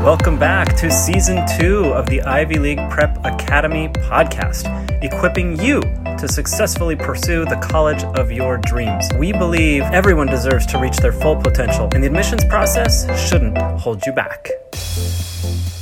Welcome back to Season 2 of the Ivy League Prep Academy podcast, equipping you to successfully pursue the college of your dreams. We believe everyone deserves to reach their full potential, and the admissions process shouldn't hold you back.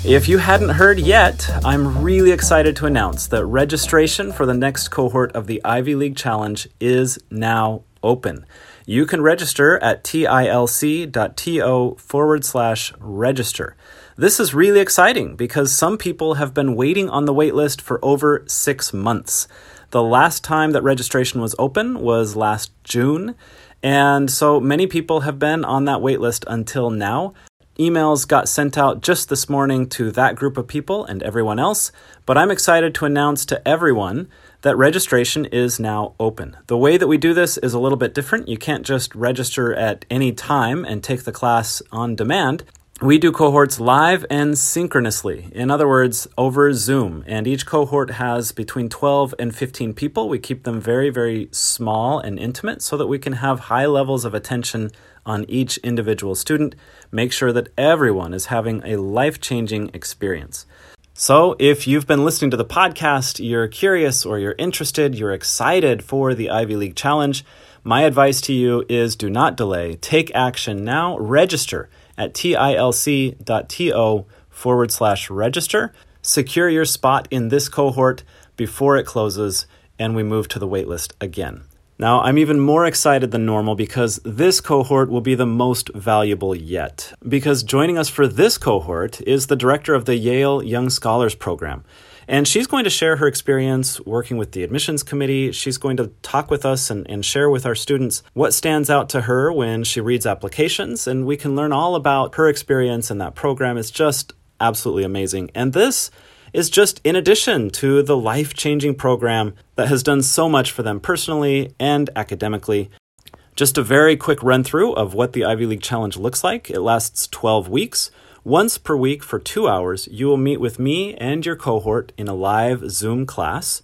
If you hadn't heard yet, I'm really excited to announce that registration for the next cohort of the Ivy League Challenge is now open. You can register at tilc.to/register. This is really exciting because some people have been waiting on the waitlist for over 6 months. The last time that registration was open was last June, and so many people have been on that waitlist until now. Emails got sent out just this morning to that group of people and everyone else, but I'm excited to announce to everyone that registration is now open. The way that we do this is a little bit different. You can't just register at any time and take the class on demand. We do cohorts live and synchronously. In other words, over Zoom. And each cohort has between 12 and 15 people. We keep them very, very small and intimate so that we can have high levels of attention on each individual student. Make sure that everyone is having a life-changing experience. So if you've been listening to the podcast, you're curious or you're interested, you're excited for the Ivy League Challenge, my advice to you is do not delay. Take action now. Register at tilc.to/register. Secure your spot in this cohort before it closes and we move to the waitlist again. Now, I'm even more excited than normal because this cohort will be the most valuable yet. Because joining us for this cohort is the director of the Yale Young Scholars Program. And she's going to share her experience working with the admissions committee. She's going to talk with us and share with our students what stands out to her when she reads applications. And we can learn all about her experience in that program. It's just absolutely amazing. And this is just in addition to the life-changing program that has done so much for them personally and academically. Just a very quick run-through of what the Ivy League Challenge looks like. It lasts 12 weeks. Once per week for 2 hours, you will meet with me and your cohort in a live Zoom class.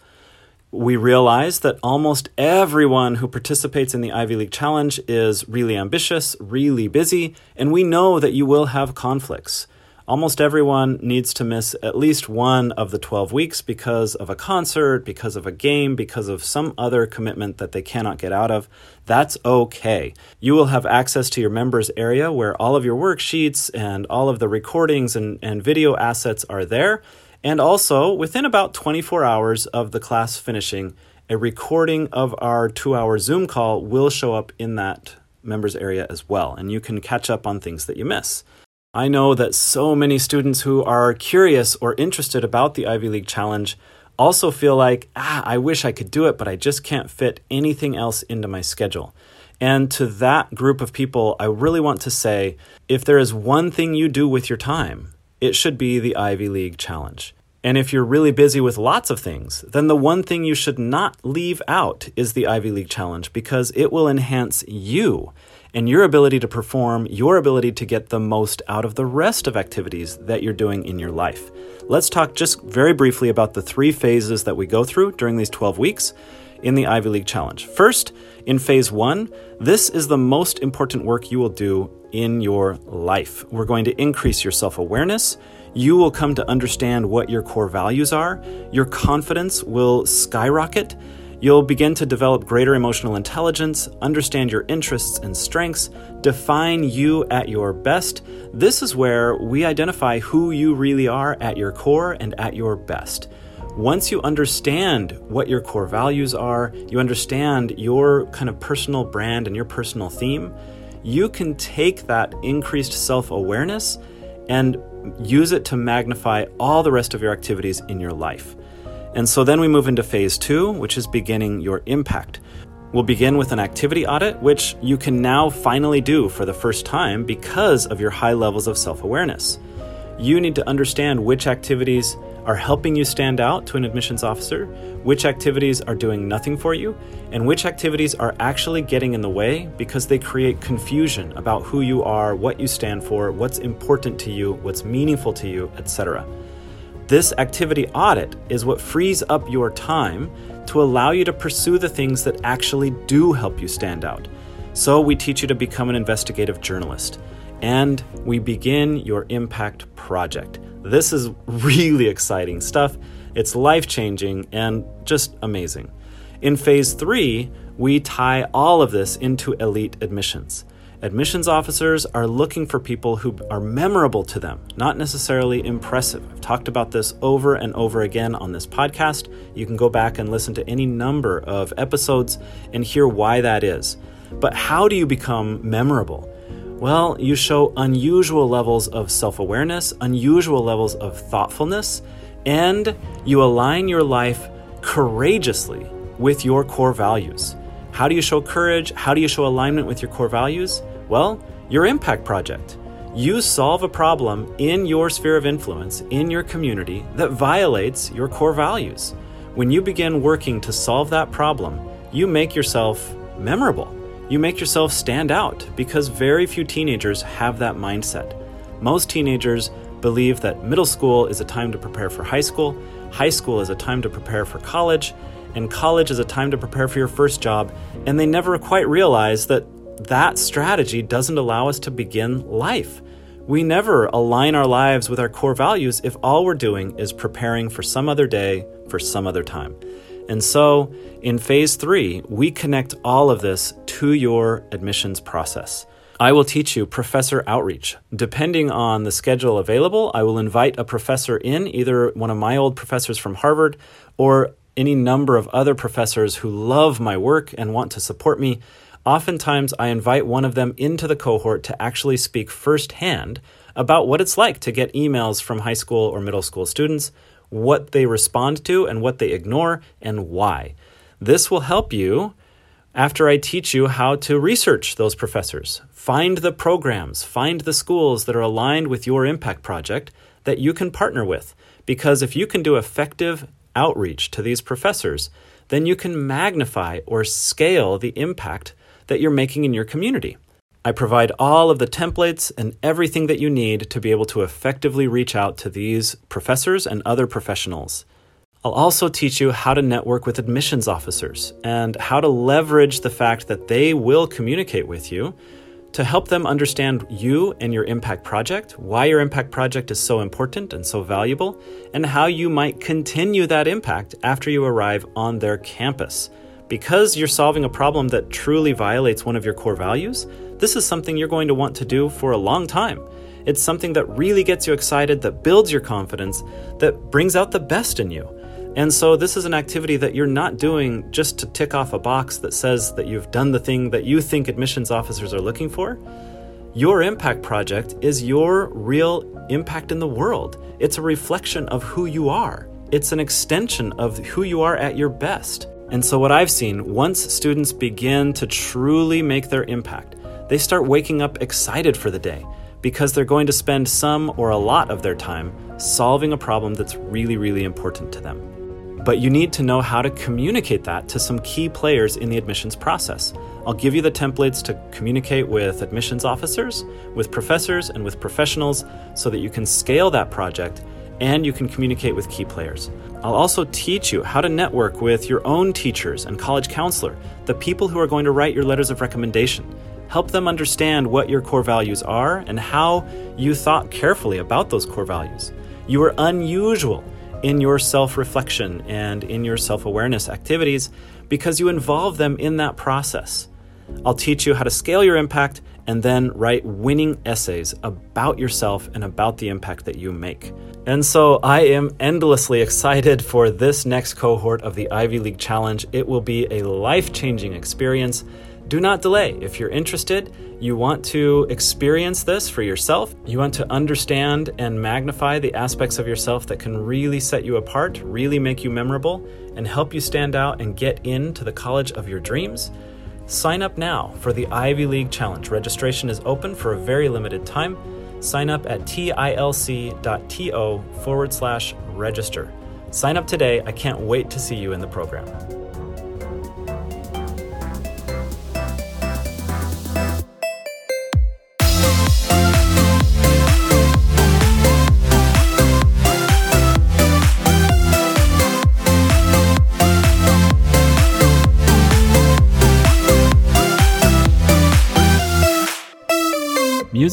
We realize that almost everyone who participates in the Ivy League Challenge is really ambitious, really busy, and we know that you will have conflicts. Almost everyone needs to miss at least one of the 12 weeks because of a concert, because of a game, because of some other commitment that they cannot get out of. That's okay. You will have access to your members area where all of your worksheets and all of the recordings and video assets are there. And also, within about 24 hours of the class finishing, a recording of our 2-hour Zoom call will show up in that members area as well. And you can catch up on things that you miss. I know that so many students who are curious or interested about the Ivy League Challenge also feel like, I wish I could do it, but I just can't fit anything else into my schedule. And to that group of people, I really want to say, if there is one thing you do with your time, it should be the Ivy League Challenge. And if you're really busy with lots of things, then the one thing you should not leave out is the Ivy League Challenge because it will enhance you and your ability to perform, your ability to get the most out of the rest of activities that you're doing in your life. Let's talk just very briefly about the 3 phases that we go through during these 12 weeks in the Ivy League Challenge. First, in phase 1, this is the most important work you will do in your life. We're going to increase your self-awareness. You will come to understand what your core values are. Your confidence will skyrocket. You'll begin to develop greater emotional intelligence, understand your interests and strengths, define you at your best. This is where we identify who you really are at your core and at your best. Once you understand what your core values are, you understand your kind of personal brand and your personal theme, you can take that increased self-awareness and use it to magnify all the rest of your activities in your life. And so then we move into phase 2, which is beginning your impact. We'll begin with an activity audit, which you can now finally do for the first time because of your high levels of self-awareness. You need to understand which activities are helping you stand out to an admissions officer, which activities are doing nothing for you, and which activities are actually getting in the way because they create confusion about who you are, what you stand for, what's important to you, what's meaningful to you, etc. This activity audit is what frees up your time to allow you to pursue the things that actually do help you stand out. So we teach you to become an investigative journalist. and we begin your impact project. This is really exciting stuff. It's life-changing and just amazing. In phase 3, we tie all of this into elite admissions. Admissions officers are looking for people who are memorable to them, not necessarily impressive. I've talked about this over and over again on this podcast. You can go back and listen to any number of episodes and hear why that is. But how do you become memorable? Well, you show unusual levels of self-awareness, unusual levels of thoughtfulness, and you align your life courageously with your core values. How do you show courage? How do you show alignment with your core values? Well, your impact project. You solve a problem in your sphere of influence, in your community, that violates your core values. When you begin working to solve that problem, you make yourself memorable. You make yourself stand out because very few teenagers have that mindset. Most teenagers believe that middle school is a time to prepare for high school is a time to prepare for college, and college is a time to prepare for your first job, and they never quite realize that that strategy doesn't allow us to begin life. We never align our lives with our core values if all we're doing is preparing for some other day, for some other time. And so in phase 3, we connect all of this to your admissions process. I will teach you professor outreach. Depending on the schedule available, I will invite a professor in, either one of my old professors from Harvard or any number of other professors who love my work and want to support me. Oftentimes, I invite one of them into the cohort to actually speak firsthand about what it's like to get emails from high school or middle school students, what they respond to and what they ignore, and why. This will help you after I teach you how to research those professors, find the programs, find the schools that are aligned with your impact project that you can partner with. Because if you can do effective outreach to these professors, then you can magnify or scale the impact that you're making in your community. I provide all of the templates and everything that you need to be able to effectively reach out to these professors and other professionals. I'll also teach you how to network with admissions officers and how to leverage the fact that they will communicate with you to help them understand you and your impact project, why your impact project is so important and so valuable, and how you might continue that impact after you arrive on their campus. Because you're solving a problem that truly violates one of your core values, this is something you're going to want to do for a long time. It's something that really gets you excited, that builds your confidence, that brings out the best in you. And so this is an activity that you're not doing just to tick off a box that says that you've done the thing that you think admissions officers are looking for. Your impact project is your real impact in the world. It's a reflection of who you are. It's an extension of who you are at your best. And so what I've seen, once students begin to truly make their impact, they start waking up excited for the day because they're going to spend some or a lot of their time solving a problem that's really, really important to them. But you need to know how to communicate that to some key players in the admissions process. I'll give you the templates to communicate with admissions officers, with professors, and with professionals so that you can scale that project and you can communicate with key players. I'll also teach you how to network with your own teachers and college counselor, the people who are going to write your letters of recommendation. Help them understand what your core values are and how you thought carefully about those core values. You are unusual in your self-reflection and in your self-awareness activities because you involve them in that process. I'll teach you how to scale your impact and then write winning essays about yourself and about the impact that you make. And so I am endlessly excited for this next cohort of the Ivy League Challenge. It will be a life-changing experience. Do not delay. If you're interested, you want to experience this for yourself, you want to understand and magnify the aspects of yourself that can really set you apart, really make you memorable, and help you stand out and get into the college of your dreams, sign up now for the Ivy League Challenge. Registration is open for a very limited time. Sign up at tilc.to/register. Sign up today. I can't wait to see you in the program.